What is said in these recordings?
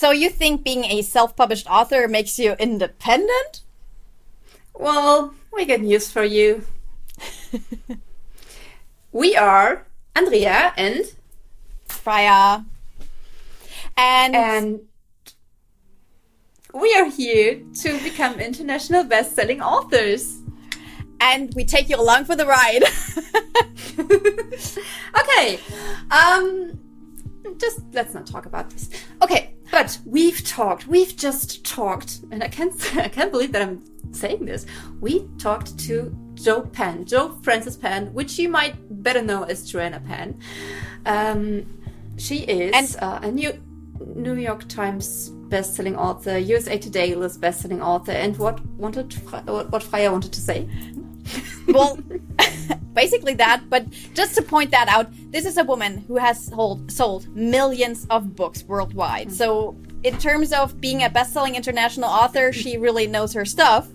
So you think being a self-published author makes you independent? Well, we got news for you. We are Andrea and Freya. And we are here to become international best-selling authors. And we take you along for the ride. Okay. Just let's not talk about this. Okay. But we've just talked, and I can't believe that I'm saying this. We talked to Jo Frances Penn, which you might better know as Joanna Penn. She is a New York Times best-selling author, USA Today list best-selling author, and what Freya wanted to say. Well, basically that, but just to point that out, this is a woman who has sold millions of books worldwide. Mm-hmm. So in terms of being a best-selling international author, she really knows her stuff.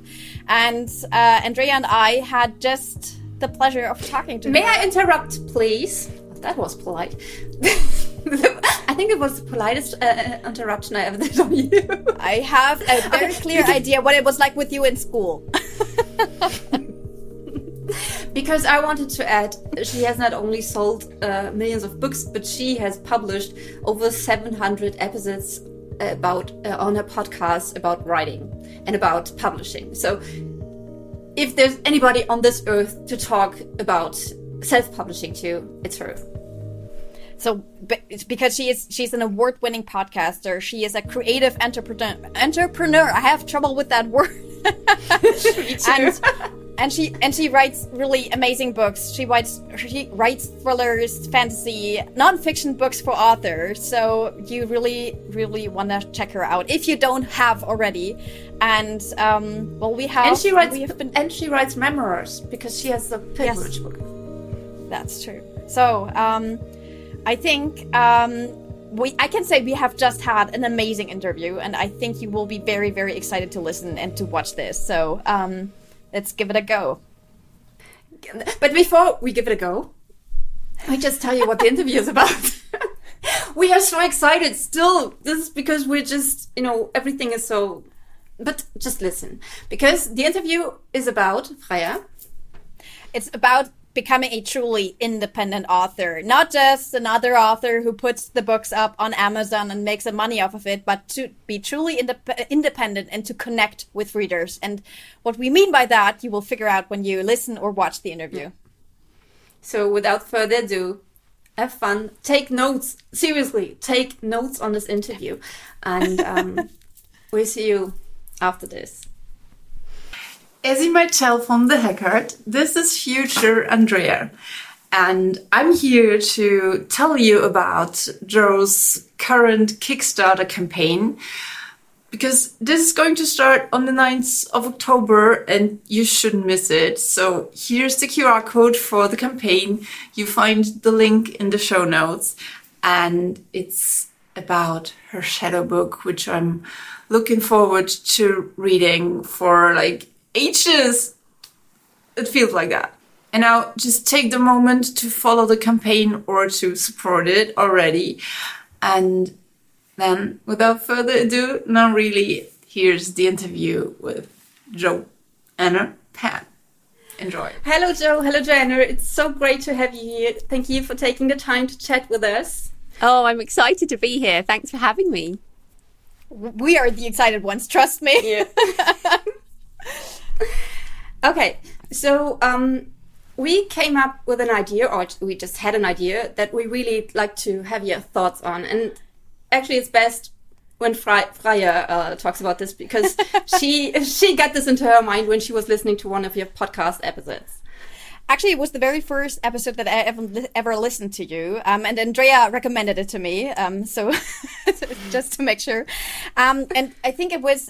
And Andrea and I had just the pleasure of talking to her. May I interrupt, please? That was polite. I think it was the politest interruption I ever did on you. I have a very clear idea what it was like with you in school. Because I wanted to add, she has not only sold millions of books, but she has published over 700 episodes about on her podcast about writing and about publishing. So if there's anybody on this earth to talk about self-publishing to, it's her. So because she's an award-winning podcaster, she is a creative entrepreneur. I have trouble with that word. Me too. And she writes really amazing books. She writes thrillers, fantasy, non-fiction books for authors. So you really, really want to check her out if you don't have already. And we have. And she writes memoirs because she has the privilege book. That's true. So I think I can say we have just had an amazing interview, and I think you will be very, very excited to listen and to watch this. So let's give it a go. But before we give it a go, I just tell you what the interview is about. We are so excited still. This is because we're just, everything is so... But just listen, because the interview is about Freya. It's about becoming a truly independent author, not just another author who puts the books up on Amazon and makes some money off of it, but to be truly independent and to connect with readers. And what we mean by that, you will figure out when you listen or watch the interview. So without further ado, have fun, take notes, seriously, take notes on this interview. And we'll see you after this. As you might tell from the Hackard, this is future Andrea, and I'm here to tell you about Jo's current Kickstarter campaign, because this is going to start on the 9th of October and you shouldn't miss it. So here's the QR code for the campaign. You find the link in the show notes, and it's about her shadow book, which I'm looking forward to reading for like ages. It feels like that. And now just take the moment to follow the campaign or to support it already. And then without further ado, now really, here's the interview with Joanna Penn. Enjoy. Hello, Jo. Hello, Joanna. It's so great to have you here. Thank you for taking the time to chat with us. Oh, I'm excited to be here. Thanks for having me. We are the excited ones. Trust me. Yeah. Okay, so we came up with an idea, or we just had an idea that we really like to have your thoughts on. And actually, it's best when Freya talks about this, because she got this into her mind when she was listening to one of your podcast episodes. Actually, it was the very first episode that I ever listened to you, and Andrea recommended it to me, so just to make sure. And I think it was,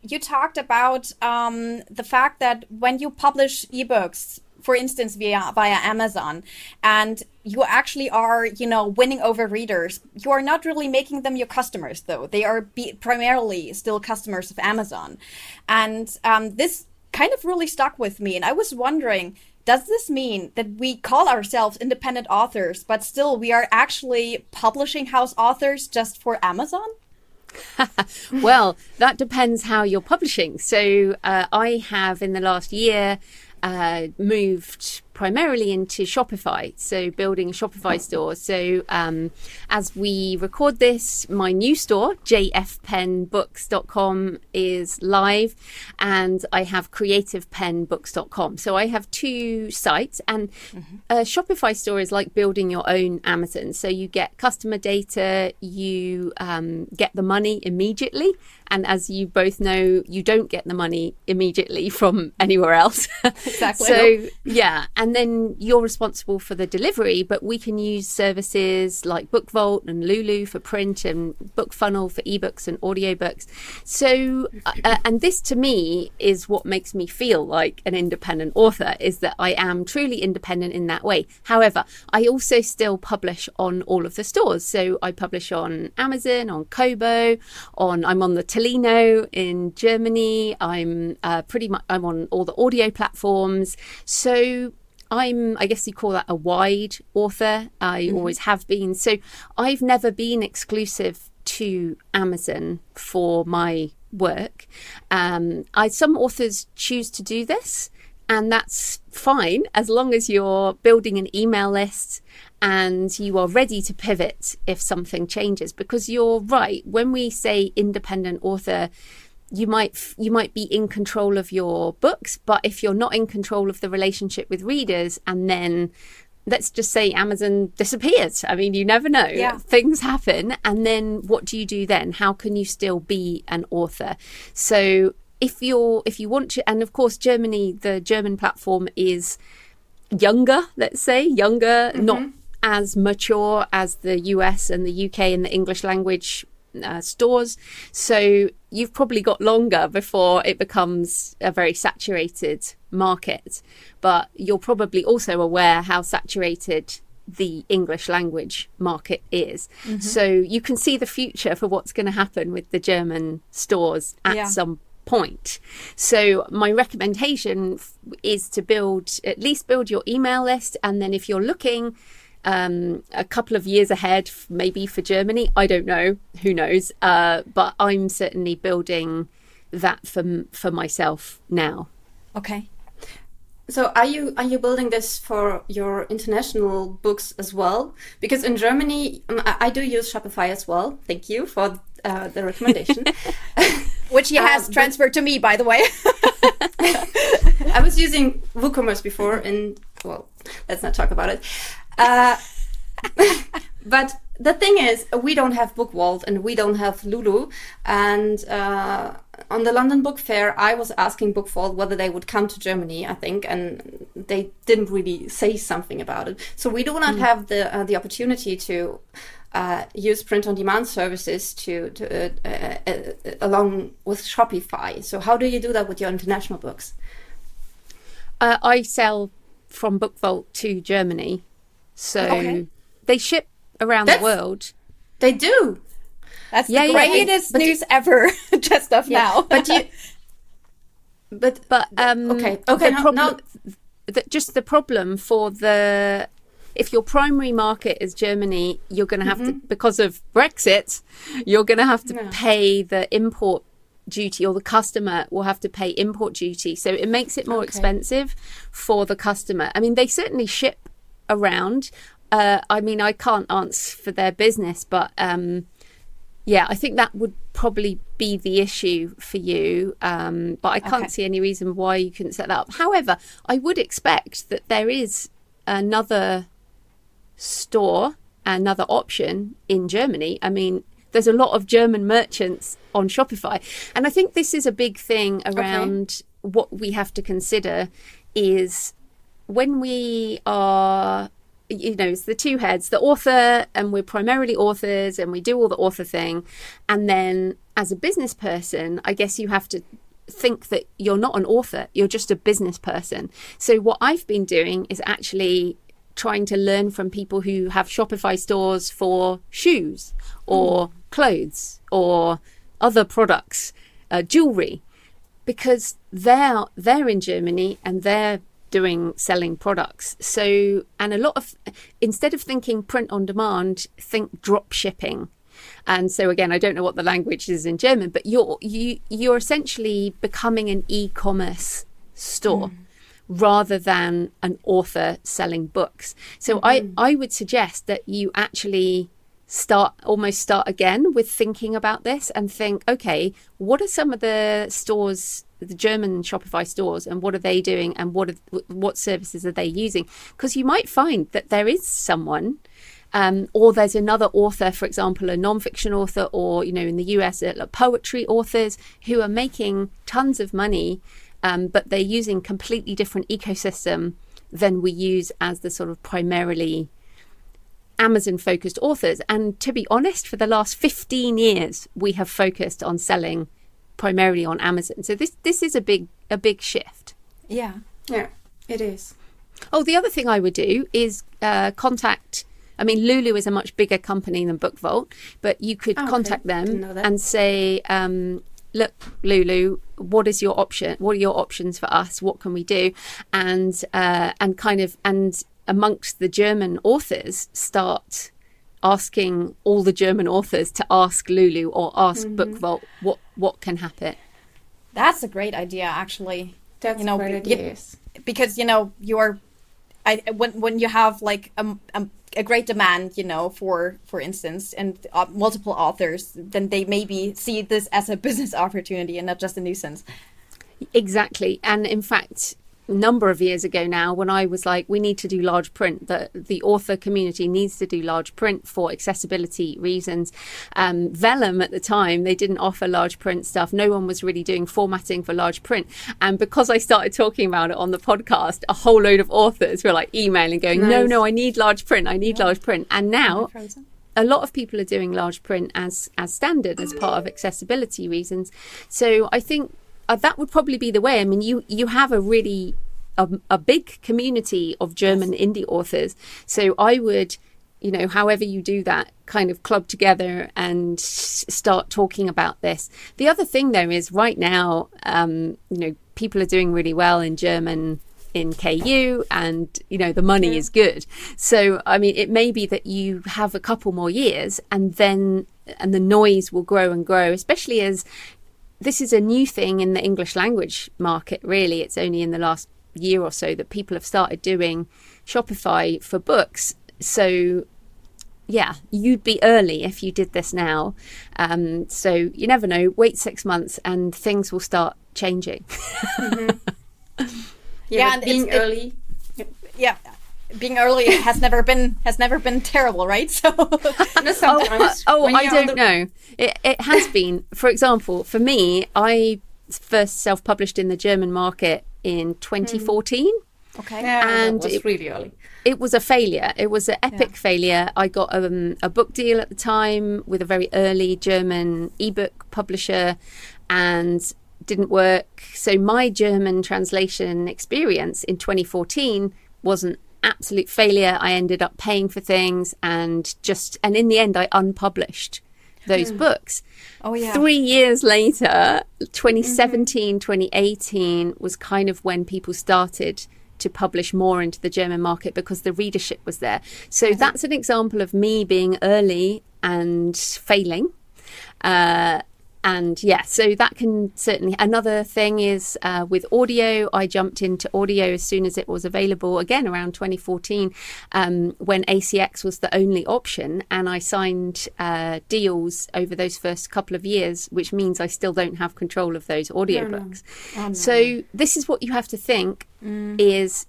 you talked about the fact that when you publish ebooks, for instance, via Amazon, and you actually are, winning over readers. You are not really making them your customers, though. They are primarily still customers of Amazon. And this kind of really stuck with me, and I was wondering, does this mean that we call ourselves independent authors, but still we are actually publishing house authors just for Amazon? Well, that depends how you're publishing. So I have in the last year moved primarily into Shopify, so building a Shopify store. So as we record this, my new store, jfpennbooks.com, is live, and I have creativepennbooks.com. So I have two sites, and a Shopify store is like building your own Amazon. So you get customer data, you get the money immediately. And as you both know, you don't get the money immediately from anywhere else. Exactly. So yeah, and then you're responsible for the delivery, but we can use services like BookVault and Lulu for print and BookFunnel for ebooks and audiobooks. So, and this to me is what makes me feel like an independent author, is that I am truly independent in that way. However, I also still publish on all of the stores. So I publish on Amazon, on Kobo, I'm on the Tolino in Germany. I'm on all the audio platforms. So I guess you call that a wide author. I always have been. So I've never been exclusive to Amazon for my work. Some authors choose to do this, and that's fine as long as you're building an email list and you are ready to pivot if something changes. Because you're right, when we say independent author, you might be in control of your books, but if you're not in control of the relationship with readers, and then let's just say Amazon disappears. I mean, you never know. Yeah. Things happen. And then what do you do then? How can you still be an author? So if you want to, and of course, Germany, the German platform is younger, let's say, not as mature as the US and the UK and the English language stores. So you've probably got longer before it becomes a very saturated market. But you're probably also aware how saturated the English language market is. So you can see the future for what's going to happen with the German stores at some point. So my recommendation is to at least build your email list. And then if you're looking a couple of years ahead, maybe for Germany, I don't know, who knows, but I'm certainly building that for myself now. Okay. So are you building this for your international books as well? Because in Germany, I do use Shopify as well. Thank you for the recommendation. Which he has transferred to me, by the way. I was using WooCommerce before, and well, let's not talk about it. But the thing is, we don't have BookVault and we don't have Lulu. And on the London Book Fair, I was asking BookVault whether they would come to Germany, I think, and they didn't really say something about it. So we do not have the opportunity to use print-on-demand services to along with Shopify. So how do you do that with your international books? I sell from BookVault to Germany. So they ship around the world. They do. That's the greatest news ever, just of now. The problem for if your primary market is Germany, you're going to have to, because of Brexit, you're going to have to pay the import duty, or the customer will have to pay import duty. So it makes it more expensive for the customer. I mean, they certainly ship around. I mean, I can't answer for their business, but I think that would probably be the issue for you. But I can't see any reason why you couldn't set that up. However, I would expect that there is another store, another option in Germany. I mean, there's a lot of German merchants on Shopify. And I think this is a big thing around what we have to consider is when we are, you know, it's the two heads, the author, and we're primarily authors and we do all the author thing. And then as a business person, I guess you have to think that you're not an author, you're just a business person. So what I've been doing is actually trying to learn from people who have Shopify stores for shoes or clothes or other products, jewelry, because they're in Germany and they're selling products. So, and a lot of, instead of thinking print on demand, think drop shipping. And so again, I don't know what the language is in German, but you're essentially becoming an e-commerce store rather than an author selling books. So I would suggest that you actually start again with thinking about this and think, okay, what are some of the stores, the German Shopify stores, and what are they doing, and what services are they using? Because you might find that there is someone, or there's another author, for example, a non-fiction author, or, you know, in the US, poetry authors who are making tons of money, but they're using completely different ecosystem than we use as the sort of primarily Amazon-focused authors. And to be honest, for the last 15 years, we have focused on selling primarily on Amazon. So this is a big shift. Yeah, it is. Oh, the other thing I would do is contact. I mean, Lulu is a much bigger company than BookVault, but you could contact them and say, look, Lulu, what is your option? What are your options for us? What can we do? And amongst the German authors, start asking all the German authors to ask Lulu or ask BookVault what can happen. That's a great idea, actually. That's because when you have like a great demand, for instance, and multiple authors, then they maybe see this as a business opportunity and not just a nuisance. Exactly, and in fact, number of years ago now, when I was like, we need to do large print, the author community needs to do large print for accessibility reasons. Vellum at the time, they didn't offer large print stuff. No one was really doing formatting for large print. And because I started talking about it on the podcast, a whole load of authors were like emailing going, no, I need large print. I need large print. And now a lot of people are doing large print as standard as part of accessibility reasons. So I think that would probably be the way. I mean, you have a really a big community of German indie authors. So I would, however you do that, kind of club together and start talking about this. The other thing, though, is right now, people are doing really well in German in KU, and, the money is good. So, I mean, it may be that you have a couple more years and the noise will grow and grow, especially as this is a new thing in the English language market, really. It's only in the last year or so that people have started doing Shopify for books. So, yeah, you'd be early if you did this now. So you never know. Wait 6 months and things will start changing. And being early. Being early has never been terrible, right? So sometimes. I don't know. It has been. For example, for me, I first self-published in the German market in 2014. Okay, and it was really early. It was a failure. It was an epic failure. I got a book deal at the time with a very early German ebook publisher, and didn't work. So my German translation experience in 2014 wasn't absolute failure. I ended up paying for things and in the end I unpublished those books. 3 years later, 2017, 2018 was kind of when people started to publish more into the German market because the readership was there. So that's an example of me being early and failing. So that can certainly... Another thing is with audio, I jumped into audio as soon as it was available, again, around 2014, when ACX was the only option. And I signed deals over those first couple of years, which means I still don't have control of those audiobooks. No. Oh, no. So this is what you have to think is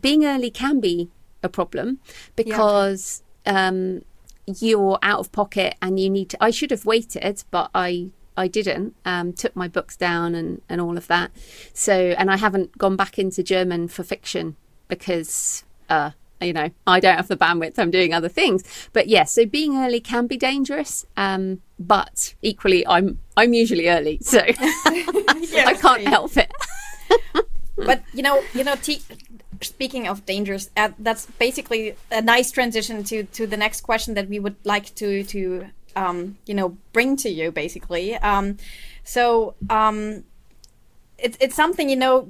being early can be a problem because you're out of pocket and you need to... I should have waited, but I didn't, took my books down and all of that. So, and I haven't gone back into German for fiction because, I don't have the bandwidth. I'm doing other things. But so being early can be dangerous. But equally, I'm usually early. So I can't help it. But, speaking of dangers, that's basically a nice transition to the next question that we would like to bring to you basically. it's something, you know,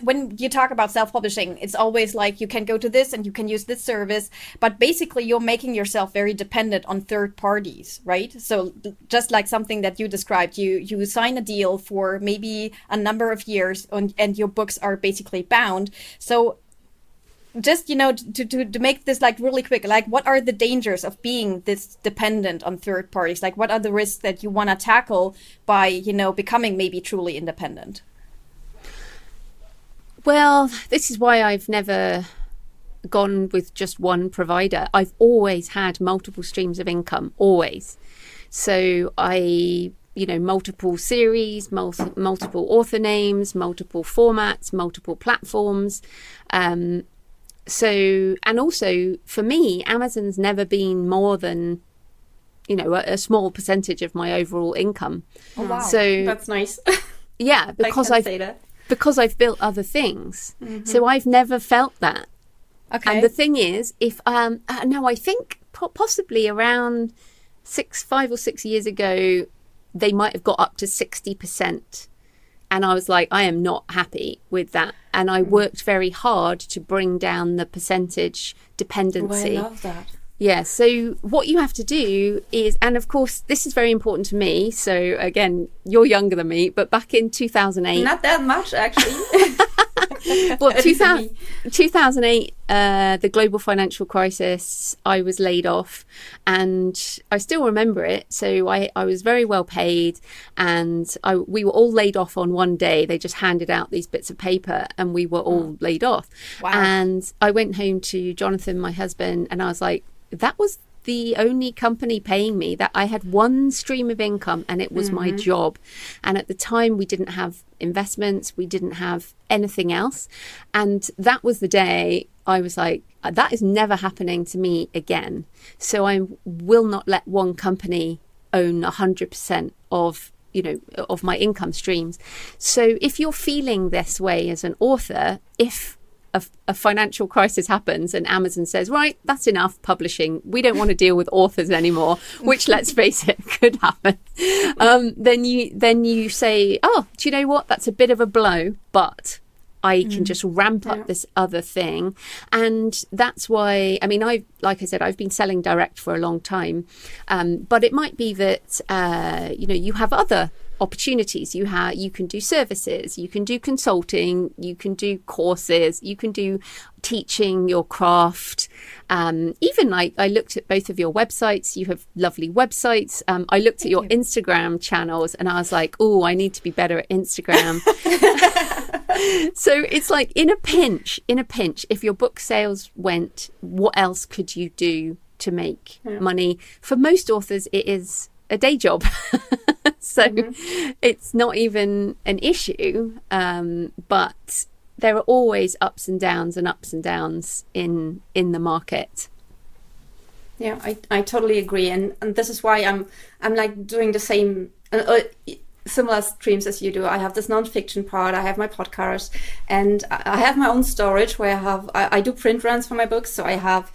when you talk about self-publishing, it's always like you can go to this and you can use this service, but basically you're making yourself very dependent on third parties, right? So just like something that you described, you sign a deal for maybe a number of years and your books are basically bound. So just, you know, to make this like really quick, like what are the dangers of being this dependent on third parties? Like what are the risks that you want to tackle by, you know, becoming maybe truly independent? Well, this is why I've never gone with just one provider. I've always had multiple streams of income, always. So I, you know, multiple series, multiple author names, multiple formats, multiple platforms. So, and also for me, Amazon's never been more than, you know, a small percentage of my overall income. Oh, wow. So that's nice. Yeah, because I've built other things. Mm-hmm. So I've never felt that. Okay. And the thing is, if I think possibly around 5 or 6 years ago, they might have got up to 60%. And I was like, I am not happy with that. And I worked very hard to bring down the percentage dependency. Oh, I love that. Yeah. So what you have to do is, and of course, this is very important to me. So again, you're younger than me, but back in 2008. Not that much, actually. Well, 2008, the global financial crisis, I was laid off and I still remember it. So I was very well paid and we were all laid off on one day. They just handed out these bits of paper and we were all laid off. Wow. And I went home to Jonathan, my husband, and I was like, that was the only company paying me, that I had one stream of income and it was my job. And at the time we didn't have investments, we didn't have anything else. And that was the day I was like, that is never happening to me again. So I will not let one company own 100% of, you know, of my income streams. So if you're feeling this way as an author, if a financial crisis happens and Amazon says, right, that's enough publishing, we don't want to deal with authors anymore, which let's face it, could happen, then you say, oh, do you know what, that's a bit of a blow, but I can just ramp up this other thing. And that's why, I mean, I've been selling direct for a long time, but it might be that you know, you have other opportunities. You can do services, you can do consulting, you can do courses, you can do teaching your craft. Even like I looked at both of your websites. You have lovely websites. I looked at your Instagram channels and I was like, oh, I need to be better at Instagram. So it's like in a pinch, if your book sales went, what else could you do to make money? For most authors, it is a day job. So it's not even an issue, but there are always ups and downs in the market. Yeah, I totally agree, and this is why I'm like doing the same similar streams as you do. I have this nonfiction part, I have my podcast, and I have my own storage where I do print runs for my books, so I have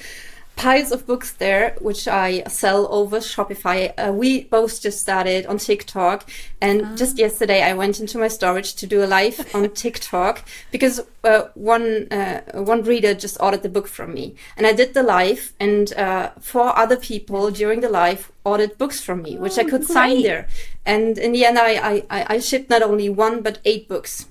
piles of books there, which I sell over Shopify. We both just started on TikTok, and just yesterday I went into my storage to do a live on TikTok because one reader just ordered the book from me, and I did the live, and 4 other people during the live ordered books from me, which I could sign there. And in the end, I shipped not only 1 but 8 books,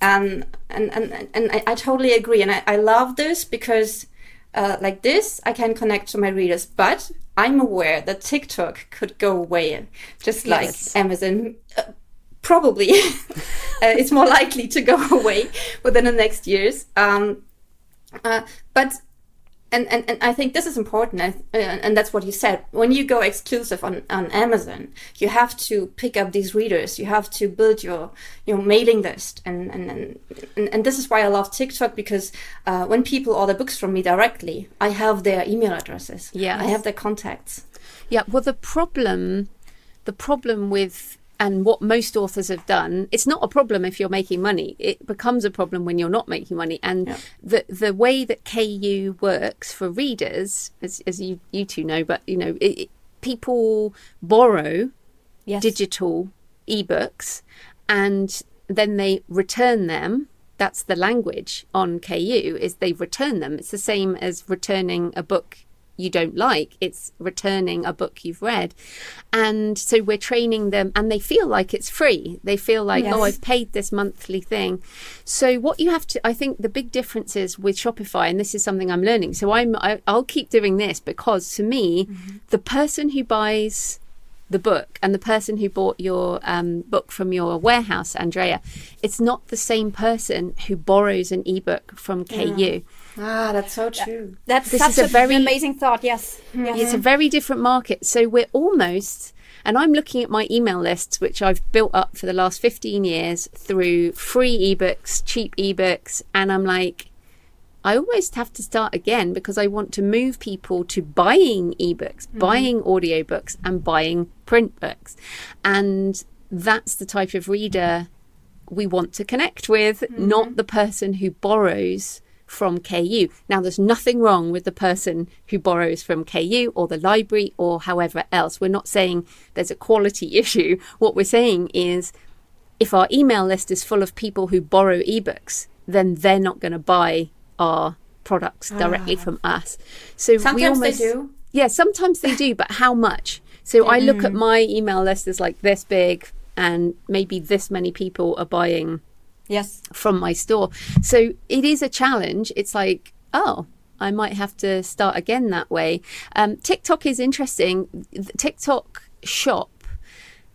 and I totally agree, and I love this because. Like this, I can connect to my readers, but I'm aware that TikTok could go away, just like Amazon. Probably, it's more likely to go away within the next years. But and I think this is important, and that's what you said. When you go exclusive on Amazon, you have to pick up these readers. You have to build your mailing list, and this is why I love TikTok, because when people order books from me directly, I have their email addresses. Yeah, I have their contacts. Yeah. Well, the problem with, and what most authors have done, it's not a problem if you're making money. It becomes a problem when you're not making money. And the way that KU works for readers, as you two know, but you know, people borrow digital ebooks, and then they return them. That's the language on KU, is they return them. It's the same as returning a book you don't like. It's returning a book you've read. And so we're training them, and they feel like it's free. They feel like, yes, oh, I've paid this monthly thing. So what you have to, I think the big difference is with Shopify, and this is something I'm learning. So I'll keep doing this, because to me, the person who buys the book and the person who bought your book from your warehouse, Andrea, it's not the same person who borrows an ebook from KU. Ah, that's so true. That's such an amazing thought. Yes. Mm-hmm. It's a very different market. So we're almost, and I'm looking at my email lists, which I've built up for the last 15 years through free ebooks, cheap ebooks. And I'm like, I almost have to start again, because I want to move people to buying ebooks, buying audiobooks, and buying print books. And that's the type of reader we want to connect with, not the person who borrows from KU. Now, there's nothing wrong with the person who borrows from KU or the library or however else. We're not saying there's a quality issue. What we're saying is, if our email list is full of people who borrow ebooks, then they're not going to buy our products directly from us. So sometimes they do. Yeah, sometimes they do, but how much? So I look at my email list as like this big, and maybe this many people are buying from my store. So it is a challenge. It's like, oh, I might have to start again that way. TikTok is interesting. The TikTok shop,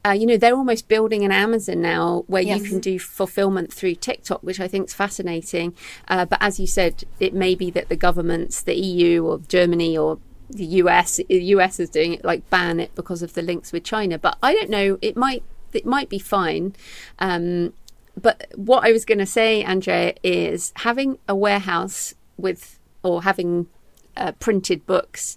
they're almost building an Amazon now where you can do fulfillment through TikTok, which I think is fascinating. But as you said, it may be that the governments, the EU or Germany or the US is doing it, like ban it because of the links with China. But I don't know. It might be fine. But what I was going to say, Andrea, is having a warehouse with, or having printed books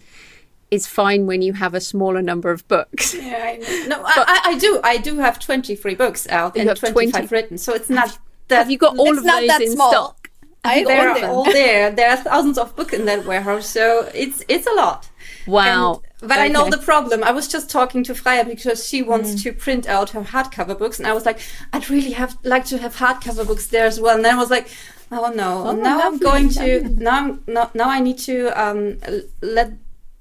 is fine when you have a smaller number of books. Yeah, I know. No, I do have 23 books out and 25 written. So it's not that. Have you got all of those in stock? They're all there. There are thousands of books in that warehouse. So it's a lot. Wow. But I know the problem. I was just talking to Freya because she wants to print out her hardcover books. And I was like, I'd really like to have hardcover books there as well. And then I was like, oh no, now I need to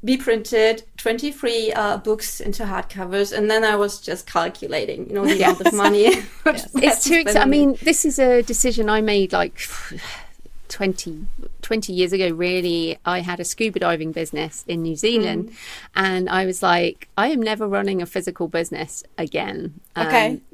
be printed 23 books into hardcovers. And then I was just calculating, the amount of money. It's too exciting. I mean, this is a decision I made like 20 years ago, really. I had a scuba diving business in New Zealand, and I was like, I am never running a physical business again.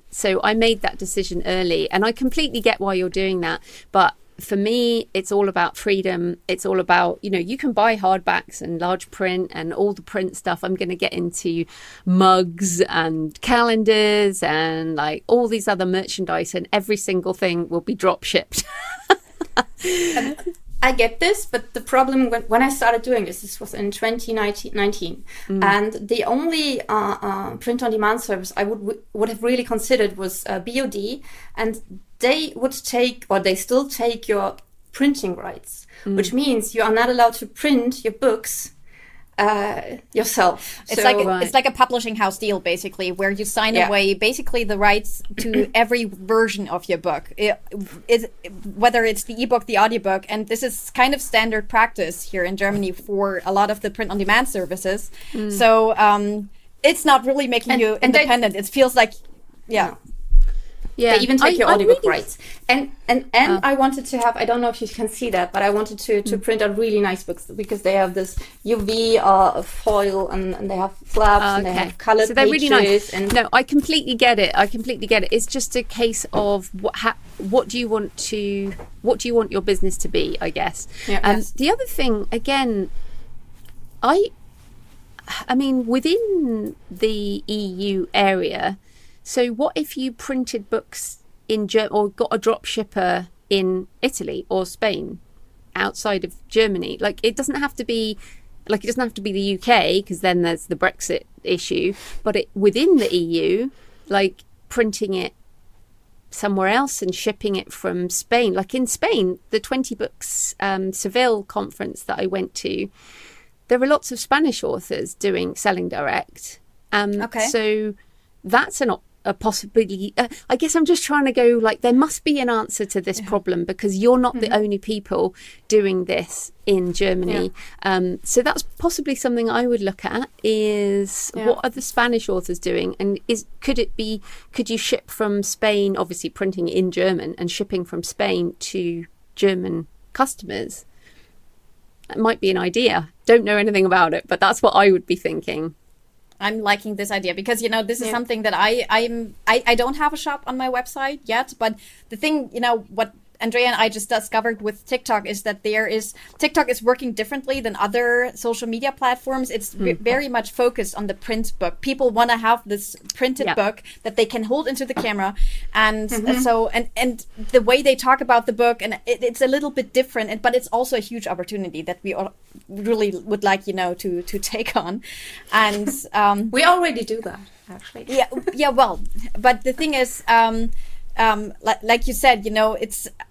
So I made that decision early, and I completely get why you're doing that. But for me, it's all about freedom. It's all about, you can buy hardbacks and large print and all the print stuff. I'm going to get into mugs and calendars and like all these other merchandise, and every single thing will be drop shipped. I get this, but the problem when I started doing this was in 2019, and the only print-on-demand service I would have really considered was BoD, and they would take, or they still take, your printing rights, which means you are not allowed to print your books yourself. It's like a publishing house deal, basically, where you sign away basically the rights to every version of your book, whether it's the ebook, the audiobook. And this is kind of standard practice here in Germany for a lot of the print on demand services. So it's not really making you independent. It feels like they even take your audiobook rights. And I wanted to have, I don't know if you can see that, but I wanted to print out really nice books, because they have this UV foil, and they have flaps and they have colored pages. So they're really nice. No, I completely get it. It's just a case of what do you want your business to be, I guess. Yeah, the other thing, again, I mean, within the EU area, so what if you printed books in Germany, or got a drop shipper in Italy or Spain outside of Germany? Like, it doesn't have to be the UK, because then there's the Brexit issue, but within the EU, like printing it somewhere else and shipping it from Spain. Like in Spain, the 20 Books Seville conference that I went to, there were lots of Spanish authors selling direct. So that's an a possibility. I guess I'm just trying to go, like, there must be an answer to this problem, because you're not the only people doing this in Germany. So that's possibly something I would look at, is what are the Spanish authors doing? And could you ship from Spain, obviously printing in German and shipping from Spain to German customers? It might be an idea. Don't know anything about it, but that's what I would be thinking. I'm liking this idea because, you know, this is something that I don't have a shop on my website yet. But the thing, you know, what Andrea and I just discovered with TikTok is that TikTok is working differently than other social media platforms. It's very much focused on the print book. People want to have this printed book that they can hold into the camera. And so the way they talk about the book, and it's a little bit different, but it's also a huge opportunity that we all really would like, you know, to take on. And we already do that, actually. Well, but the thing is, like you said, you know,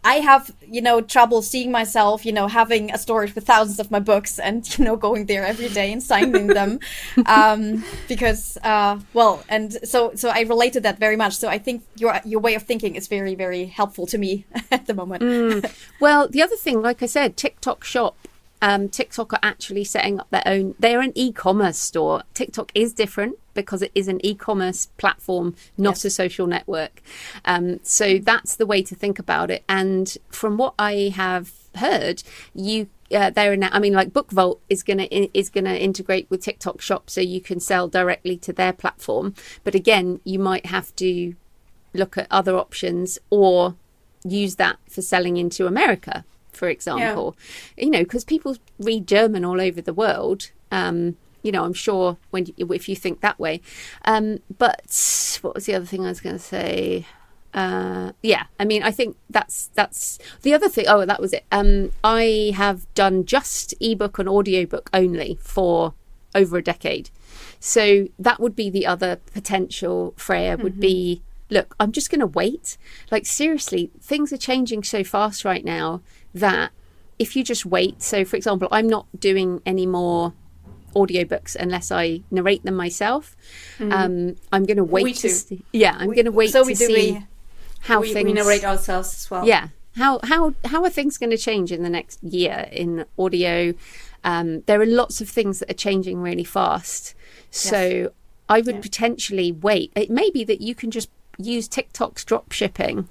I have, you know, trouble seeing myself, you know, having a storage with thousands of my books and, you know, going there every day and signing them because, well, and so I relate to that very much. So I think your way of thinking is very, very helpful to me at the moment. Well, the other thing, like I said, TikTok Shop. TikTok are actually setting up they're an e-commerce store. TikTok is different because it is an e-commerce platform, not a social network. So that's the way to think about it. And from what I have heard, BookVault is going to integrate with TikTok Shop, so you can sell directly to their platform. But again, you might have to look at other options or use that for selling into America, for example, you know, because people read German all over the world. You know, I'm sure if you think that way. But what was the other thing I was going to say? I mean, I think that's the other thing. Oh, that was it. I have done just ebook and audiobook only for over a decade. So that would be the other potential, Freya, would be, look, I'm just going to wait. Like, seriously, things are changing so fast right now that if you just wait. So, for example, I'm not doing any more audiobooks unless I narrate them myself. I'm going to wait to see. Yeah, I'm going to wait to see how things. We narrate ourselves as well. Yeah. How are things going to change in the next year in audio? There are lots of things that are changing really fast. So I would potentially wait. It may be that you can just use TikTok's drop shipping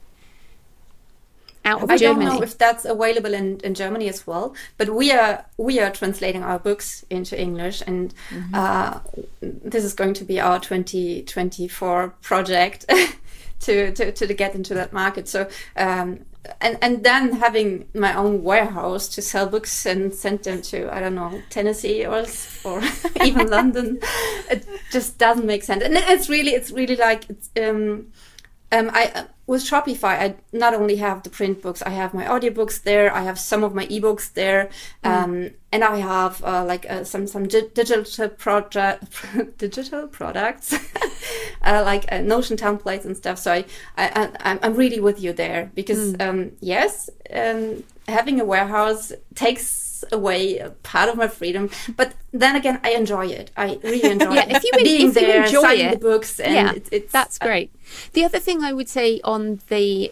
out of Germany. I don't know if that's available in Germany as well, but we are translating our books into English, and this is going to be our 2024 project to get into that market. So and then having my own warehouse to sell books and send them to, I don't know, Tennessee or even London, it just doesn't make sense. And it's really like with Shopify, I not only have the print books, I have my audiobooks there, I have some of my ebooks there, and I have some digital products, like Notion templates and stuff. So I'm really with you there, because having a warehouse takes away a part of my freedom, but then again, I enjoy it. I really enjoy it. Signing the books, and that's great. The other thing I would say on the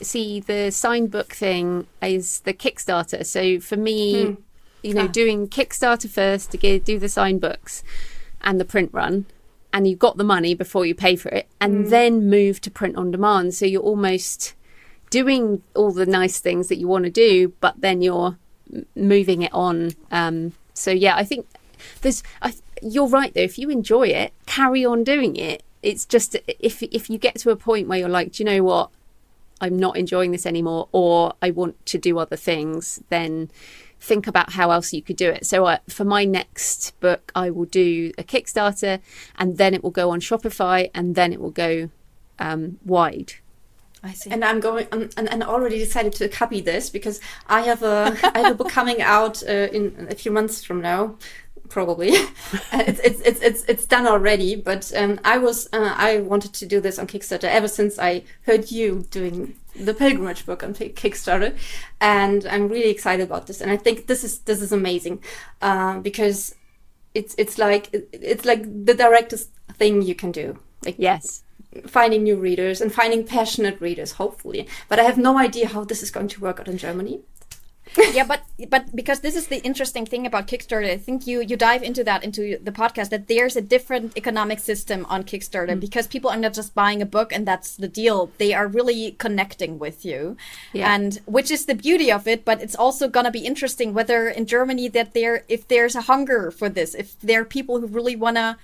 signed book thing is the Kickstarter. So for me, you know, doing Kickstarter first to do the signed books and the print run, and you got the money before you pay for it, and then move to print on demand. So you're almost doing all the nice things that you want to do, but then you're moving it on. So yeah, I think you're right though. If you enjoy it, carry on doing it. It's just if you get to a point where you're like, do you know what, I'm not enjoying this anymore, or I want to do other things, then think about how else you could do it. So for my next book, I will do a Kickstarter, and then it will go on Shopify, and then it will go wide. I see. And I'm going and already decided to copy this, because I have a book coming out in a few months from now. Probably it's done already, but I wanted to do this on Kickstarter ever since I heard you doing the pilgrimage book on Kickstarter, and I'm really excited about this. And I think this is amazing, because it's like the directest thing you can do. Like, yes, finding new readers and finding passionate readers, hopefully. But I have no idea how this is going to work out in Germany. Yeah, but because this is the interesting thing about Kickstarter, I think you dive into that into the podcast, that there's a different economic system on Kickstarter, because people are not just buying a book and that's the deal. They are really connecting with you, and which is the beauty of it. But it's also going to be interesting whether in Germany if there's a hunger for this, if there are people who really want to,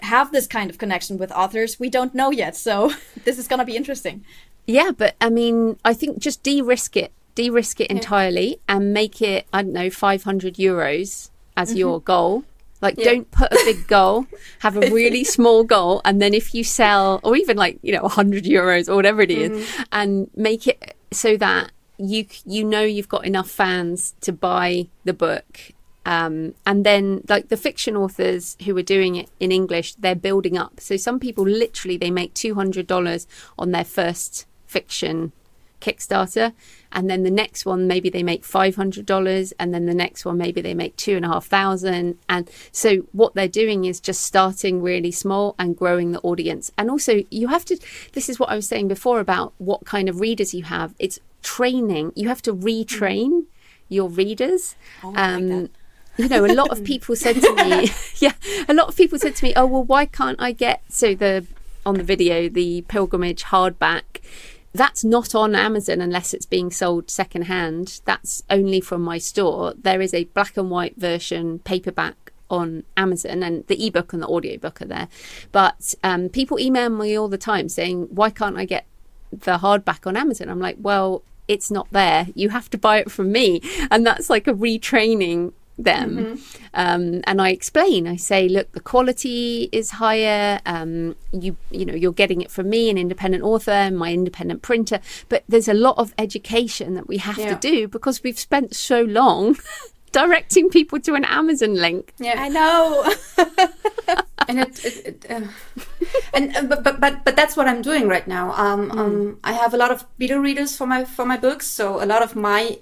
have this kind of connection with authors. We don't know yet. So this is going to be interesting. Yeah, but I mean, I think just de-risk it. De-risk it entirely and make it, I don't know, 500 euros as your goal. Like, don't put a big goal, have a really small goal. And then if you sell, or even 100 euros or whatever it is, and make it so that you've got enough fans to buy the book. And then the fiction authors who are doing it in English, they're building up. So some people literally, they make $200 on their first fiction Kickstarter, and then the next one maybe they make $500, and then the next one maybe they make 2,500. And so what they're doing is just starting really small and growing the audience. And also this is what I was saying before about what kind of readers you have. It's training. You have to retrain your readers. A lot of people said to me, oh, well, why can't I get, the pilgrimage hardback, that's not on Amazon unless it's being sold secondhand. That's only from my store. There is a black and white version paperback on Amazon, and the ebook and the audiobook are there. But people email me all the time saying, why can't I get the hardback on Amazon? I'm like, well, it's not there. You have to buy it from me. And that's like a retraining them. And I explain, I say, look, the quality is higher. You're getting it from me, an independent author, and my independent printer. But there's a lot of education that we have to do because we've spent so long directing people to an Amazon link. Yeah, I know. And but that's what I'm doing right now. I have a lot of beta readers for my books, so a lot of my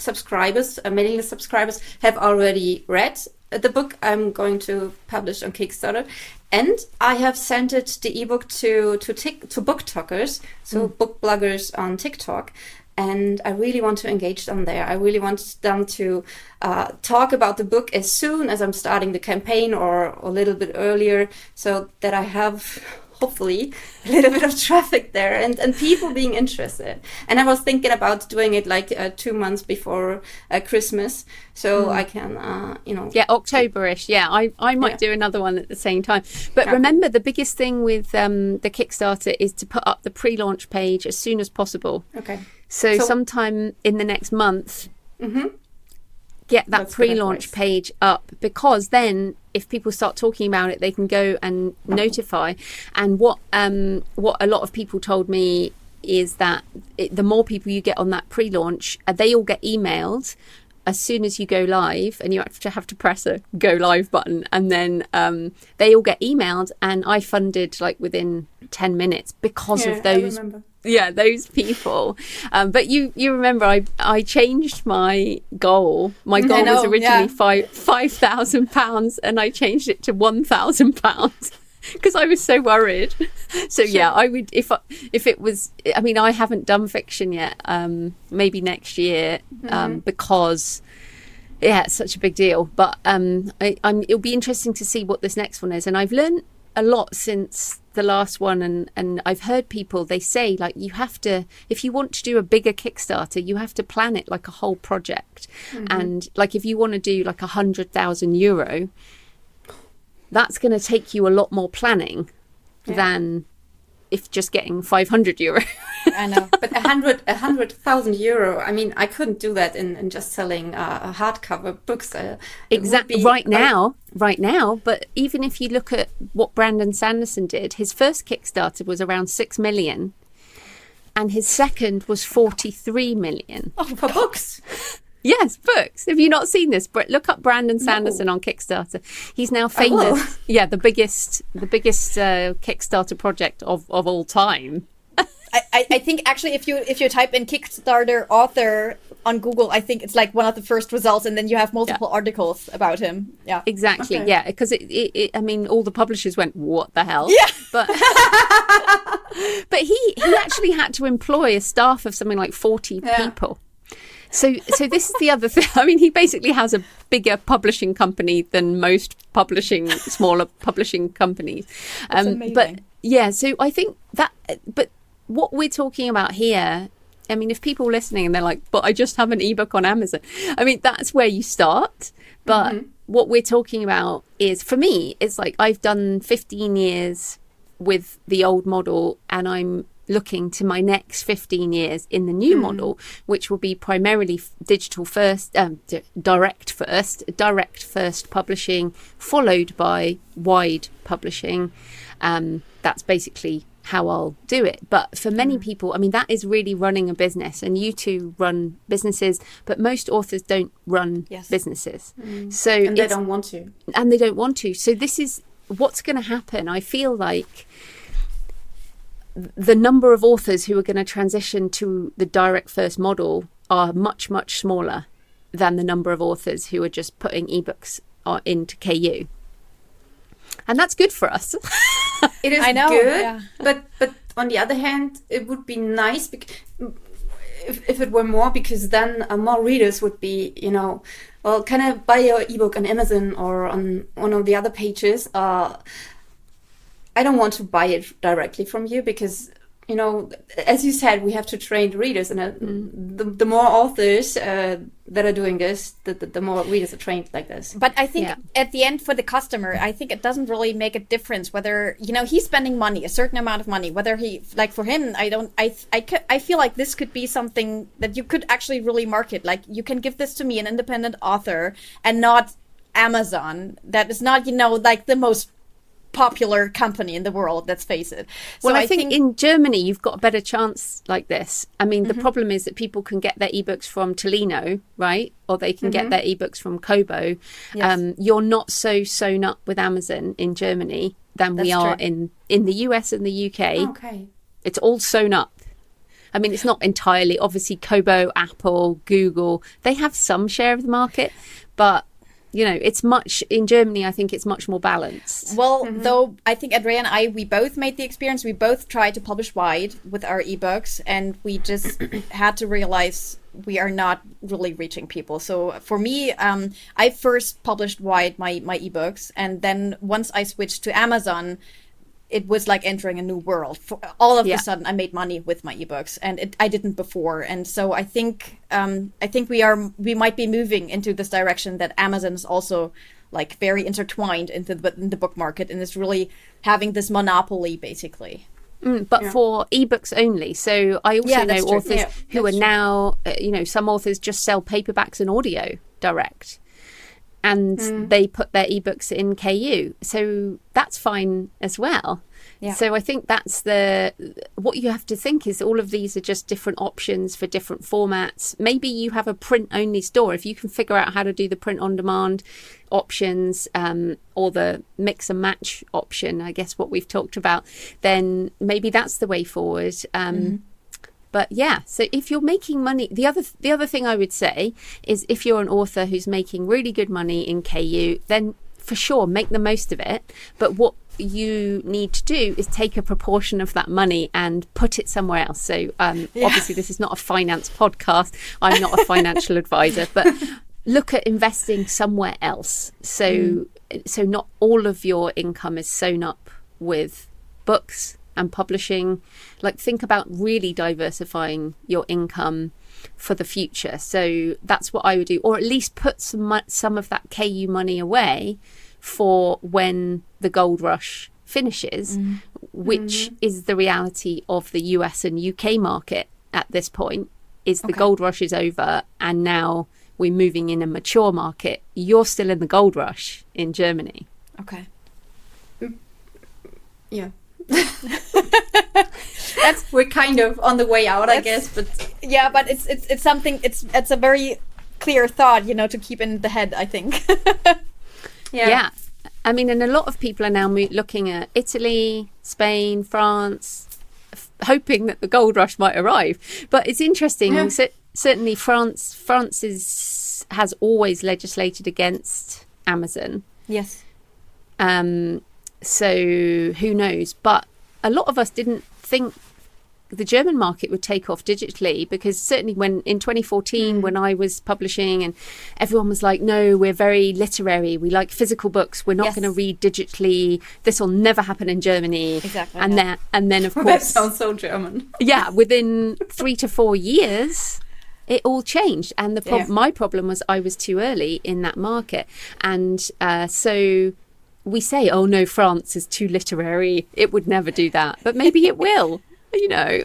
subscribers, mailing list subscribers, have already read the book I'm going to publish on Kickstarter, and I have sent it, the ebook, to book talkers, so book bloggers on TikTok. And I really want to engage them there. I really want them to talk about the book as soon as I'm starting the campaign, or a little bit earlier, so that I have hopefully a little bit of traffic there and people being interested. And I was thinking about doing it 2 months before Christmas, so I can, October-ish. Yeah, I might do another one at the same time. But remember, the biggest thing with the Kickstarter is to put up the pre-launch page as soon as possible. Okay. So sometime in the next month, get that pre-launch page up, because then if people start talking about it, they can go and notify. And what a lot of people told me is that the more people you get on that pre-launch, they all get emailed as soon as you go live, and you have to press a go live button, and then they all get emailed. And I funded within 10 minutes because of those. Those people. But you remember, I changed my goal. My goal was originally £5,000, and I changed it to £1,000 because I was so worried. So I would, if it was. I mean, I haven't done fiction yet. Maybe next year, because it's such a big deal. But it'll be interesting to see what this next one is. And I've learned a lot since the last one, and I've heard people, they say you have to, if you want to do a bigger Kickstarter, you have to plan it like a whole project. And if you want to do 100,000 euro, that's going to take you a lot more planning than if just getting 500 euro. I know, but 100,000 euro. I mean, I couldn't do that in just selling hardcover books. Exactly, right now. But even if you look at what Brandon Sanderson did, his first Kickstarter was around 6 million, and his second was 43 million. Oh, for books. Yes, books. Have you not seen this? Look up Brandon Sanderson on Kickstarter. He's now famous. Oh. Yeah, the biggest Kickstarter project of all time. I think actually, if you type in Kickstarter author on Google, I think it's like one of the first results, and then you have multiple articles about him. Yeah, exactly. Okay. Yeah, because I mean, all the publishers went, "What the hell?" Yeah, but but he actually had to employ a staff of something like 40 people. So this is the other thing. I mean, he basically has a bigger publishing company than most smaller publishing companies. But yeah, so I think that, but what we're talking about here, I mean, if people listening and they're like, but I just have an ebook on Amazon. I mean, that's where you start. But what we're talking about is, for me, it's like I've done 15 years with the old model, and I'm looking to my next 15 years in the new model, which will be primarily digital first, direct first publishing, followed by wide publishing. That's basically how I'll do it. But for many people, I mean, that is really running a business, and you two run businesses, but most authors don't run businesses. So and they don't want to. And they don't want to. So this is what's going to happen. I feel like the number of authors who are going to transition to the direct first model are much, much smaller than the number of authors who are just putting ebooks into KU. And that's good for us. It is good, but on the other hand, it would be nice if it were more, because then more readers would be, well, can I buy your ebook on Amazon or on one of the other pages? I don't want to buy it directly from you because, as you said, we have to train readers, and the more authors that are doing this, the more readers are trained like this. But I think at the end for the customer, I think it doesn't really make a difference whether, he's spending money, a certain amount of money, whether he, like for him, I feel like this could be something that you could actually really market. Like, you can give this to me, an independent author, and not Amazon. That is not, like the most popular company in the world, let's face it. So well, I think in Germany you've got a better chance like this. I mean, the problem is that people can get their ebooks from Tolino, right? Or they can get their ebooks from Kobo. Yes. You're not so sewn up with Amazon in Germany than we are in the US and the UK. Okay. It's all sewn up. I mean, it's not entirely. Obviously, Kobo, Apple, Google, they have some share of the market, but it's much, in Germany, I think it's much more balanced. Well, though, I think Andrea and I, we both made the experience. We both tried to publish wide with our ebooks, and we just had to realize we are not really reaching people. So for me, I first published wide my ebooks. And then once I switched to Amazon, it was like entering a new world. All of a sudden, I made money with my ebooks, and I didn't before. And so I think we might be moving into this direction that Amazon is also like very intertwined into in the book market, and is really having this monopoly basically. But for ebooks only. So I also know authors who are now, some authors just sell paperbacks and audio direct. And they put their ebooks in KU. So that's fine as well. Yeah. So I think that's what you have to think is all of these are just different options for different formats. Maybe you have a print only store. If you can figure out how to do the print on demand options or the mix and match option, I guess what we've talked about, then maybe that's the way forward. But yeah, so if you're making money, the other thing I would say is if you're an author who's making really good money in KU, then for sure, make the most of it. But what you need to do is take a proportion of that money and put it somewhere else. So obviously this is not a finance podcast. I'm not a financial advisor, but look at investing somewhere else. So not all of your income is sewn up with books and publishing. Like, think about really diversifying your income for the future. So that's what I would do, or at least put some of that KU money away for when the gold rush finishes, which is the reality of the US and UK market at this point. Is the gold rush is over, and now we're moving in a mature market. You're still in the gold rush in Germany. We're kind of on the way out, I guess, but it's something. It's a very clear thought, to keep in the head, I think. Yeah. I mean, and a lot of people are now looking at Italy, Spain, France, hoping that the gold rush might arrive. But it's interesting. So certainly France has always legislated against Amazon. Yes. So who knows? But a lot of us didn't think the German market would take off digitally, because certainly when in 2014 when I was publishing, and everyone was like, no, we're very literary, we like physical books, we're not going to read digitally, this will never happen in Germany. Exactly. And that, and then of course that sounds so German. Yeah, within 3 to 4 years it all changed, and the my problem was I was too early in that market. And so we say, oh no, France is too literary, it would never do that, but maybe it will. You know,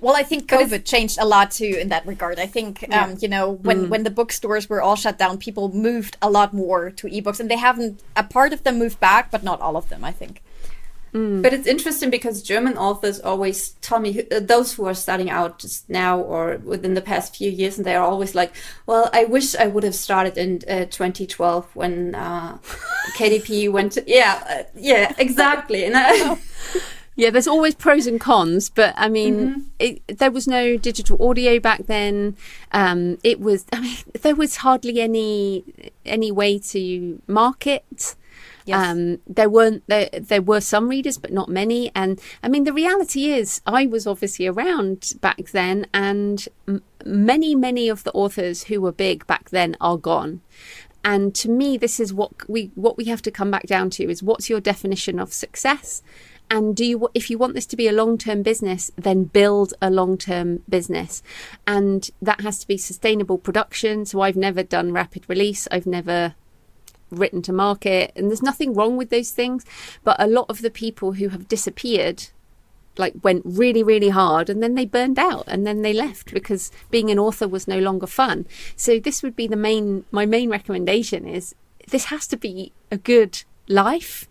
well, I think COVID changed a lot too in that regard. I think, you know, when the bookstores were all shut down, people moved a lot more to ebooks, and they haven't, a part of them moved back, but not all of them, I think. But it's interesting because German authors always tell me, those who are starting out just now or within the past few years, and they are always like, well, I wish I would have started in 2012 when KDP went to, yeah, exactly. And I yeah, there's always pros and cons, but I mean, there was no digital audio back then. It was, I mean, there was hardly any way to market. Yes. There were some readers, but not many. And I mean, the reality is, I was obviously around back then, and many of the authors who were big back then are gone. And to me, this is what we have to come back down to is, what's your definition of success? And if you want this to be a long-term business, then build a long-term business. And that has to be sustainable production. So I've never done rapid release. I've never written to market. And there's nothing wrong with those things. But a lot of the people who have disappeared, like, went really, really hard, and then they burned out, and then they left because being an author was no longer fun. So this would be my main recommendation is, this has to be a good life.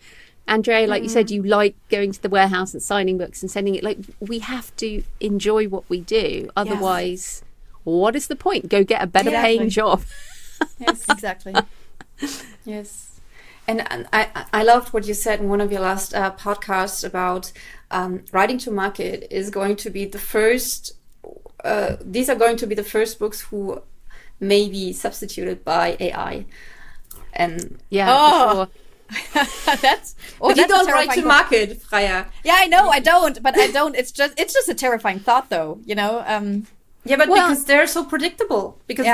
Andrea, like you said, you like going to the warehouse and signing books and sending it. Like, we have to enjoy what we do. Otherwise, what is the point? Go get a better paying job. Yes, exactly. Yes. And I loved what you said in one of your last podcasts about writing to market is going to be the first. These are going to be the first books who may be substituted by AI. And for sure. That's but you don't write to market, Freya. Yeah, I know, I don't. It's just a terrifying thought, though, you know. Because they're so predictable, because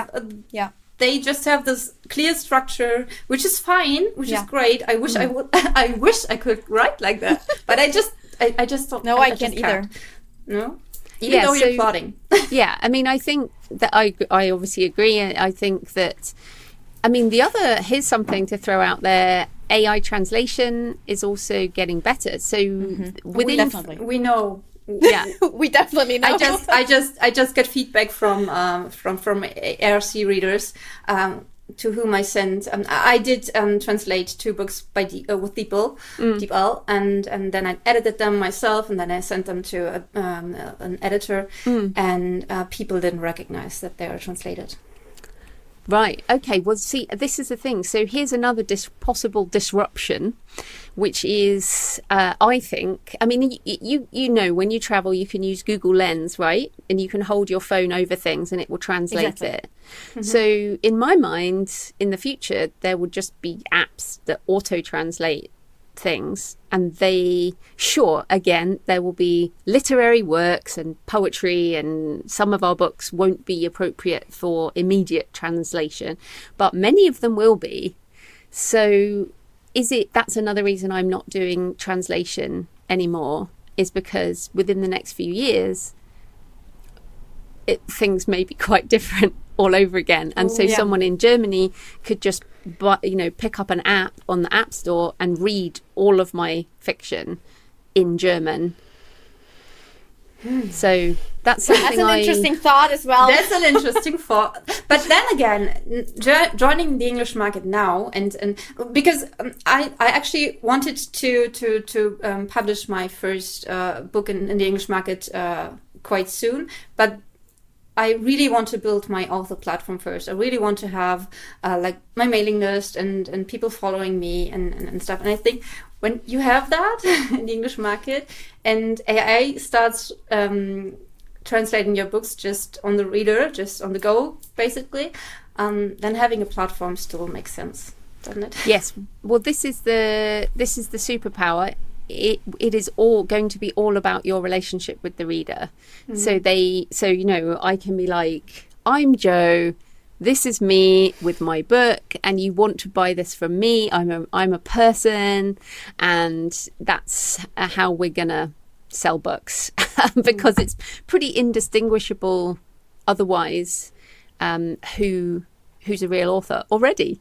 they just have this clear structure, which is fine, which is great. I wish I would. I wish I could write like that, but I just don't. No, I can't either. No, even though you're plotting. Yeah, I mean, I think that I obviously agree. I think that, I mean, here's something to throw out there. AI translation is also getting better. So we know. Yeah, we definitely know. I just get feedback from ARC readers to whom I sent. I did translate 2 books by with DeepL, and then I edited them myself, and then I sent them to an editor, and people didn't recognize that they were translated. Right. Okay. Well, see, this is the thing. So here's another possible disruption, which is, I think, I mean, you know, when you travel, you can use Google Lens, right? And you can hold your phone over things and it will translate it. Mm-hmm. So in my mind, in the future, there would just be apps that auto-translate things. And again, there will be literary works and poetry, and some of our books won't be appropriate for immediate translation, but many of them will be. So that's another reason I'm not doing translation anymore, is because within the next few years, things may be quite different all over again. And so someone in Germany could just, you know, pick up an app on the App Store and read all of my fiction in German. So that's an interesting thought as well. That's an interesting thought. But then again, joining the English market now, and because I actually wanted to publish my first book in the English market quite soon, but I really want to build my author platform first. I really want to have like my mailing list and people following me and stuff. And I think when you have that in the English market and AI starts translating your books just on the reader, just on the go, basically, then having a platform still makes sense, doesn't it? Yes. Well, this is the superpower. It is all going to be all about your relationship with the reader. Mm. So you know, I can be like, I'm Jo. This is me with my book, and you want to buy this from me. I'm a person, and that's how we're gonna sell books because it's pretty indistinguishable otherwise who's a real author already.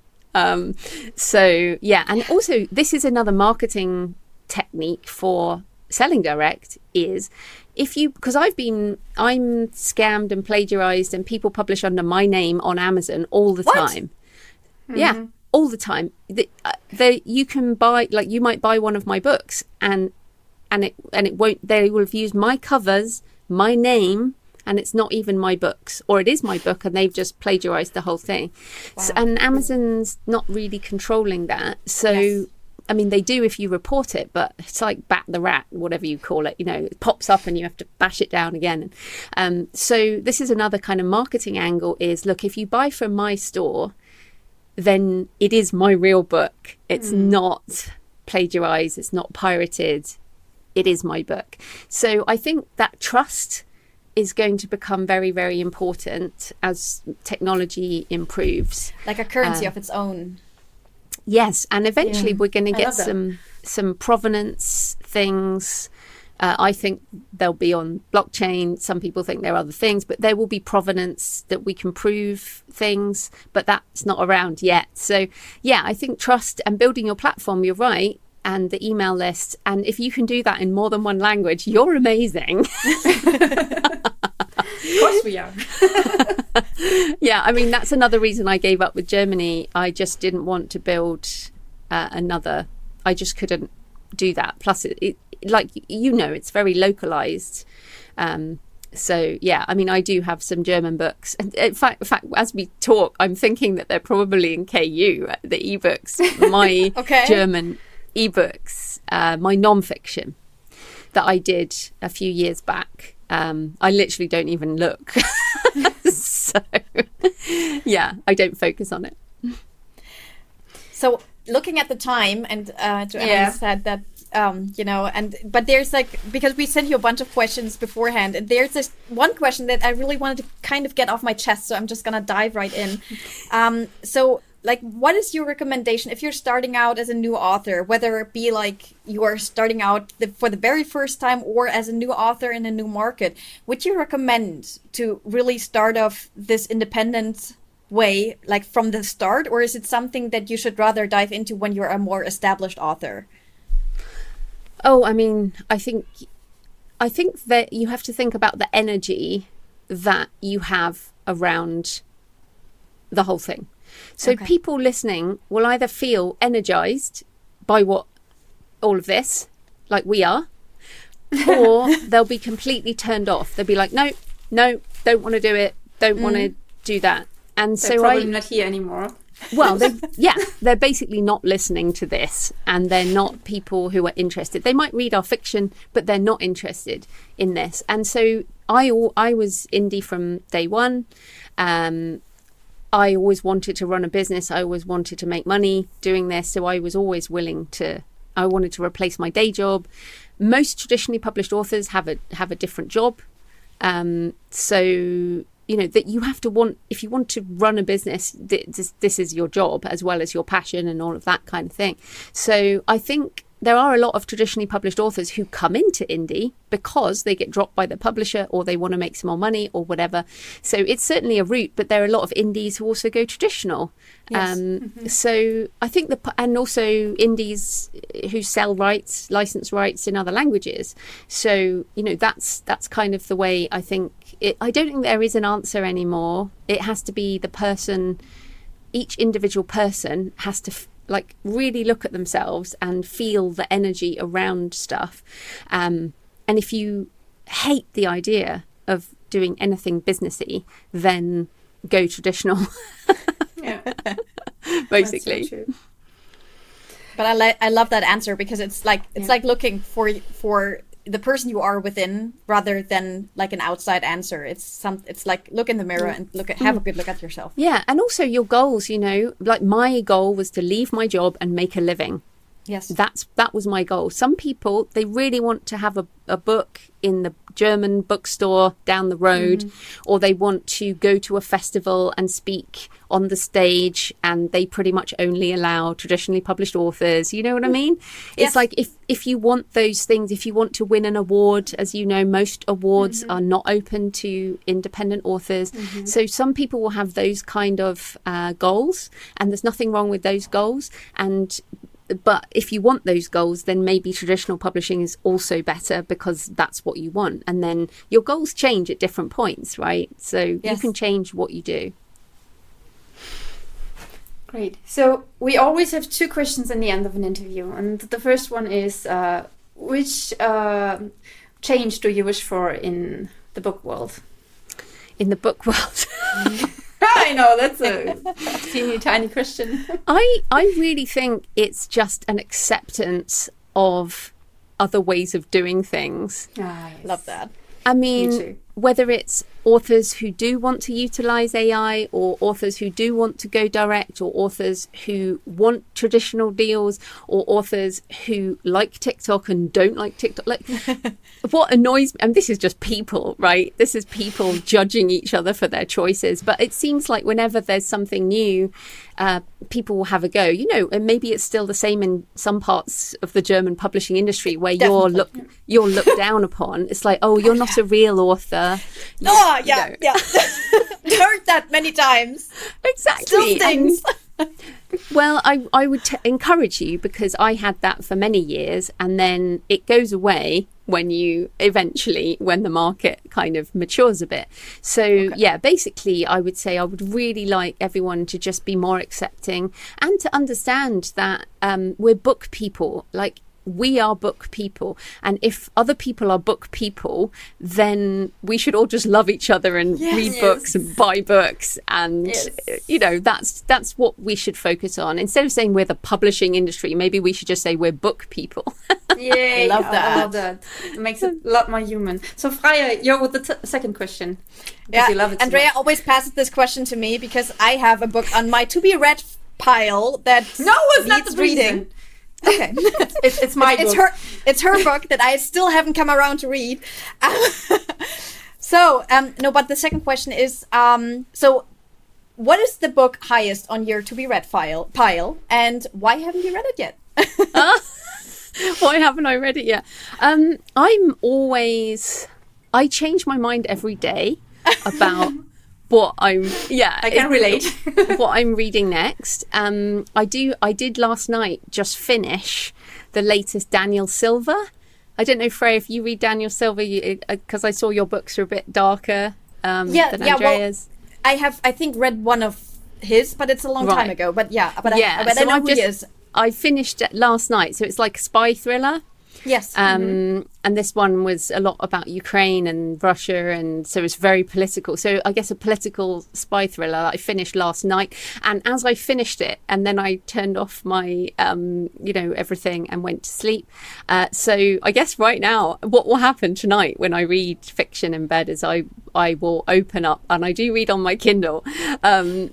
So yeah, and also this is another marketing technique for selling direct is. Because I'm scammed and plagiarized and people publish under my name on Amazon all the time. Mm-hmm. Yeah, all the time. You can buy, like you might buy one of my books and it won't, they will have used my covers, my name, and it's not even my books, or it is my book and they've just plagiarized the whole thing. Wow. So, and Amazon's not really controlling that. So. Yes. I mean, they do if you report it, but it's like bat the rat, whatever you call it, you know, it pops up and you have to bash it down again. So this is another kind of marketing angle is, look, if you buy from my store, then it is my real book. It's not plagiarized. It's not pirated. It is my book. So I think that trust is going to become very, very important as technology improves. Like a currency of its own. Yes, and eventually we're going to get some provenance things. I think they'll be on blockchain. Some people think there are other things, but there will be provenance that we can prove things, but that's not around yet. So, yeah, I think trust and building your platform, you're right, and the email list. And if you can do that in more than one language, you're amazing. Of course we are. Yeah, I mean, that's another reason I gave up with Germany. I just didn't want to build another. I just couldn't do that. Plus, it's very localized. So, yeah, I mean, I do have some German books. And in fact, as we talk, I'm thinking that they're probably in KU, the ebooks, my German ebooks, my nonfiction that I did a few years back. I literally don't even look. So, yeah, I don't focus on it. So looking at the time and Joanna said that, but there's because we sent you a bunch of questions beforehand, and there's this one question that I really wanted to kind of get off my chest. So I'm just going to dive right in. What is your recommendation if you're starting out as a new author, whether it be like you are starting out for the very first time or as a new author in a new market? Would you recommend to really start off this independent way, like from the start, or is it something that you should rather dive into when you're a more established author? Oh, I mean, I think that you have to think about the energy that you have around the whole thing. So people listening will either feel energized by all of this, like we are, or they'll be completely turned off. They'll be like, no, don't want to do it. Don't want to do that. And they're probably not here anymore. Well, they're basically not listening to this, and they're not people who are interested. They might read our fiction, but they're not interested in this. And so I was indie from day one. I always wanted to run a business. I always wanted to make money doing this. So I was always willing to, I wanted to replace my day job. Most traditionally published authors have a different job. So, you know, that you have to want, if you want to run a business, this is your job as well as your passion and all of that kind of thing. So I think there are a lot of traditionally published authors who come into indie because they get dropped by the publisher or they want to make some more money or whatever. So it's certainly a route, but there are a lot of indies who also go traditional. Yes. So I think and also indies who sell rights, license rights in other languages. So, you know, that's kind of the way I think it, I don't think there is an answer anymore. It has to be the person, each individual person has to really look at themselves and feel the energy around stuff. And if you hate the idea of doing anything businessy, then go traditional. Yeah, basically. That's so true. But I love that answer because it's like looking for the person you are within rather than like an outside answer. It's like look in the mirror and have a good look at yourself. Yeah. And also your goals, you know, like my goal was to leave my job and make a living. Yes. That was my goal. Some people, they really want to have a book in the German bookstore down the road, or they want to go to a festival and speak on the stage, and they pretty much only allow traditionally published authors. You know what I mean? It's like if you want those things, if you want to win an award, as you know, most awards are not open to independent authors. So some people will have those kind of goals, and there's nothing wrong with those goals. But if you want those goals, then maybe traditional publishing is also better because that's what you want. And then your goals change at different points, right? So you can change what you do. Great. So we always have two questions in the end of an interview. And the first one is, which change do you wish for in the book world? In the book world? I know, that's a teeny tiny question. I really think it's just an acceptance of other ways of doing things. I love that. I mean, whether it's authors who do want to utilize AI, or authors who do want to go direct, or authors who want traditional deals, or authors who like TikTok and don't like TikTok. Like, what annoys me, and this is just people, right? This is people judging each other for their choices. But it seems like whenever there's something new, people will have a go, you know, and maybe it's still the same in some parts of the German publishing industry where you're looked down upon. It's like, oh, you're not a real author. Heard that many times. Exactly. Still things. Well, I would encourage you, because I had that for many years, and then it goes away when the market kind of matures a bit. So basically I would say I would really like everyone to just be more accepting and to understand that we're book people. Like, we are book people, and if other people are book people, then we should all just love each other and read books and buy books, and you know, that's what we should focus on. Instead of saying we're the publishing industry, maybe we should just say we're book people. Yay, I love that. It makes it a lot more human. So Freya, you're with the second question. You love it. Andrea always passes this question to me because I have a book on my to be read pile that it's not the reading. Reason. Okay, it's my book. It's her book that I still haven't come around to read. But the second question is, so what is the book highest on your to be read pile, and why haven't you read it yet? Why haven't I read it yet? I change my mind every day about what I'm I can relate. What I'm reading next. I did last night just finish the latest Daniel Silva. I don't know, Freya, if you read Daniel Silva, because I saw your books are a bit darker than Andrea's. Well, I think read one of his, but it's a long time ago. But I know who he is. I finished it last night, so it's like a spy thriller. Yes. And this one was a lot about Ukraine and Russia, and so it's very political. So I guess a political spy thriller. I finished last night, and as I finished it, and then I turned off my, everything and went to sleep. So I guess right now, what will happen tonight when I read fiction in bed is I will open up, and I do read on my Kindle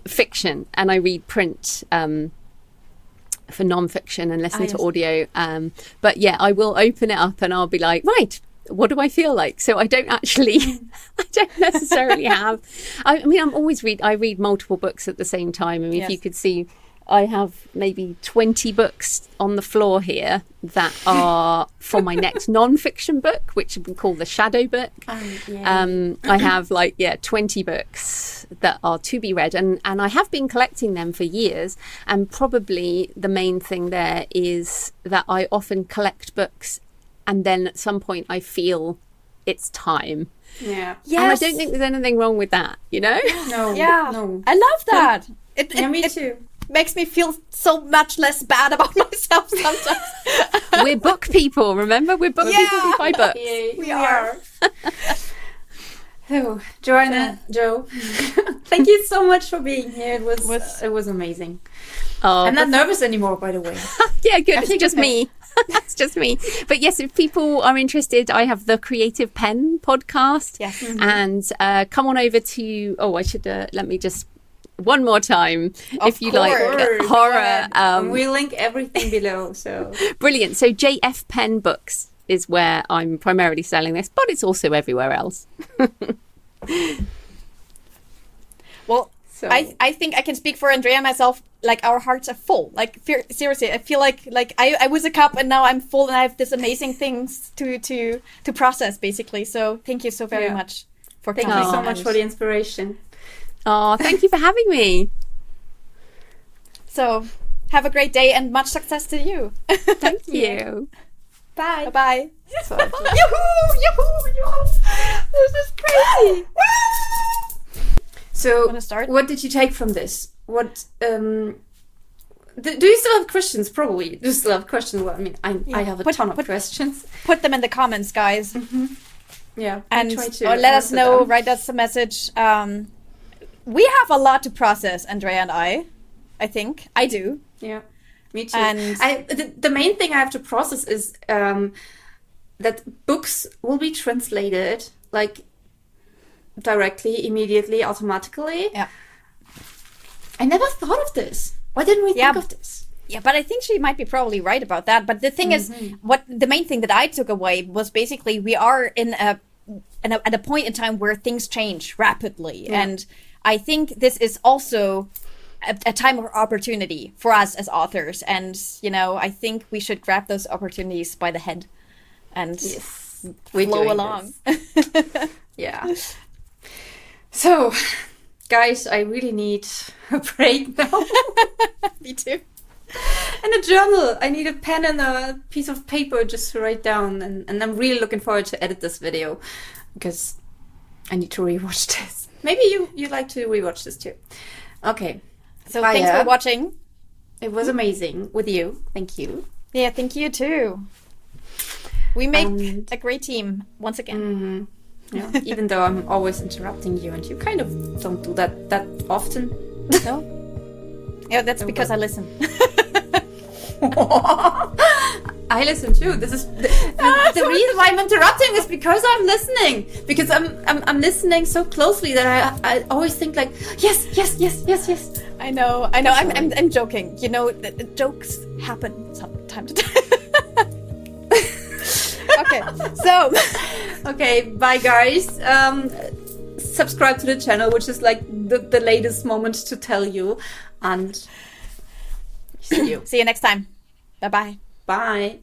fiction, and I read print for non-fiction and listen to audio. I will open it up and I'll be like, right, what do I feel like? So I don't necessarily have, I'm always I read multiple books at the same time. I mean, if you could see, I have maybe 20 books on the floor here that are for my next non-fiction book, which we call the shadow book. I have 20 books that are to be read, and I have been collecting them for years. And probably the main thing there is that I often collect books, and then at some point I feel it's time. Yeah. Yes. And I don't think there's anything wrong with that, you know? No. Yeah. No. I love that. Me too. Makes me feel so much less bad about myself sometimes. We're book people, remember? We're book people who buy books. Yeah, we are. Oh, Joanna, Joe, thank you so much for being here. It was amazing. I'm not nervous anymore, by the way. Yeah, good. It's just me. That's just me. But yes, if people are interested, I have the Creative Penn podcast. Yes. Mm-hmm. And come on over to, let me just one more time, if you like horror. We link everything below. So brilliant. So JF Penn Books is where I'm primarily selling this, but it's also everywhere else. Well, so. I think I can speak for Andrea and myself. Like, our hearts are full. Like, seriously, I feel like I was a cup and now I'm full, and I have this amazing things to process, basically. So thank you so very much for coming. Thank you so much for the inspiration. Oh, thank you for having me. So have a great day and much success to you. Thank you. Bye. Bye. Yahoo! Yahoo! Yahoo! This is crazy. So, start? What did you take from this? What do you still have questions? Probably you still have questions. Well, I mean, I have a ton of questions. Put them in the comments, guys. Mm-hmm. Yeah, and or let us know. Them. Write us a message. We have a lot to process, Andrea and I think I do. Yeah, me too. And the main thing I have to process is that books will be translated like directly, immediately, automatically. Yeah. I never thought of this. Why didn't we think of this? Yeah, but I think she might be probably right about that. But the thing is, what the main thing that I took away was basically we are at a point in time where things change rapidly. Yeah. And I think this is also a time of opportunity for us as authors. And, you know, I think we should grab those opportunities by the head and flow along. Yeah. So, guys, I really need a break now. Me too. And a journal. I need a pen and a piece of paper just to write down. And I'm really looking forward to edit this video because I need to rewatch this. Maybe you'd like to rewatch this too. Okay. So Freya, thanks for watching. It was amazing with you. Thank you. Yeah, thank you too. We make a great team once again. Mm-hmm. Yeah, even though I'm always interrupting you, and you kind of don't do that often. No. Yeah, that's because I listen. I listen too. This is the reason why I'm interrupting is because I'm listening. Because I'm listening so closely that I always think like yes. I know. I'm joking. You know, the jokes happen from time to time. Okay, so bye guys. Subscribe to the channel, which is like the latest moment to tell you, and see you next time. Bye-bye. Bye.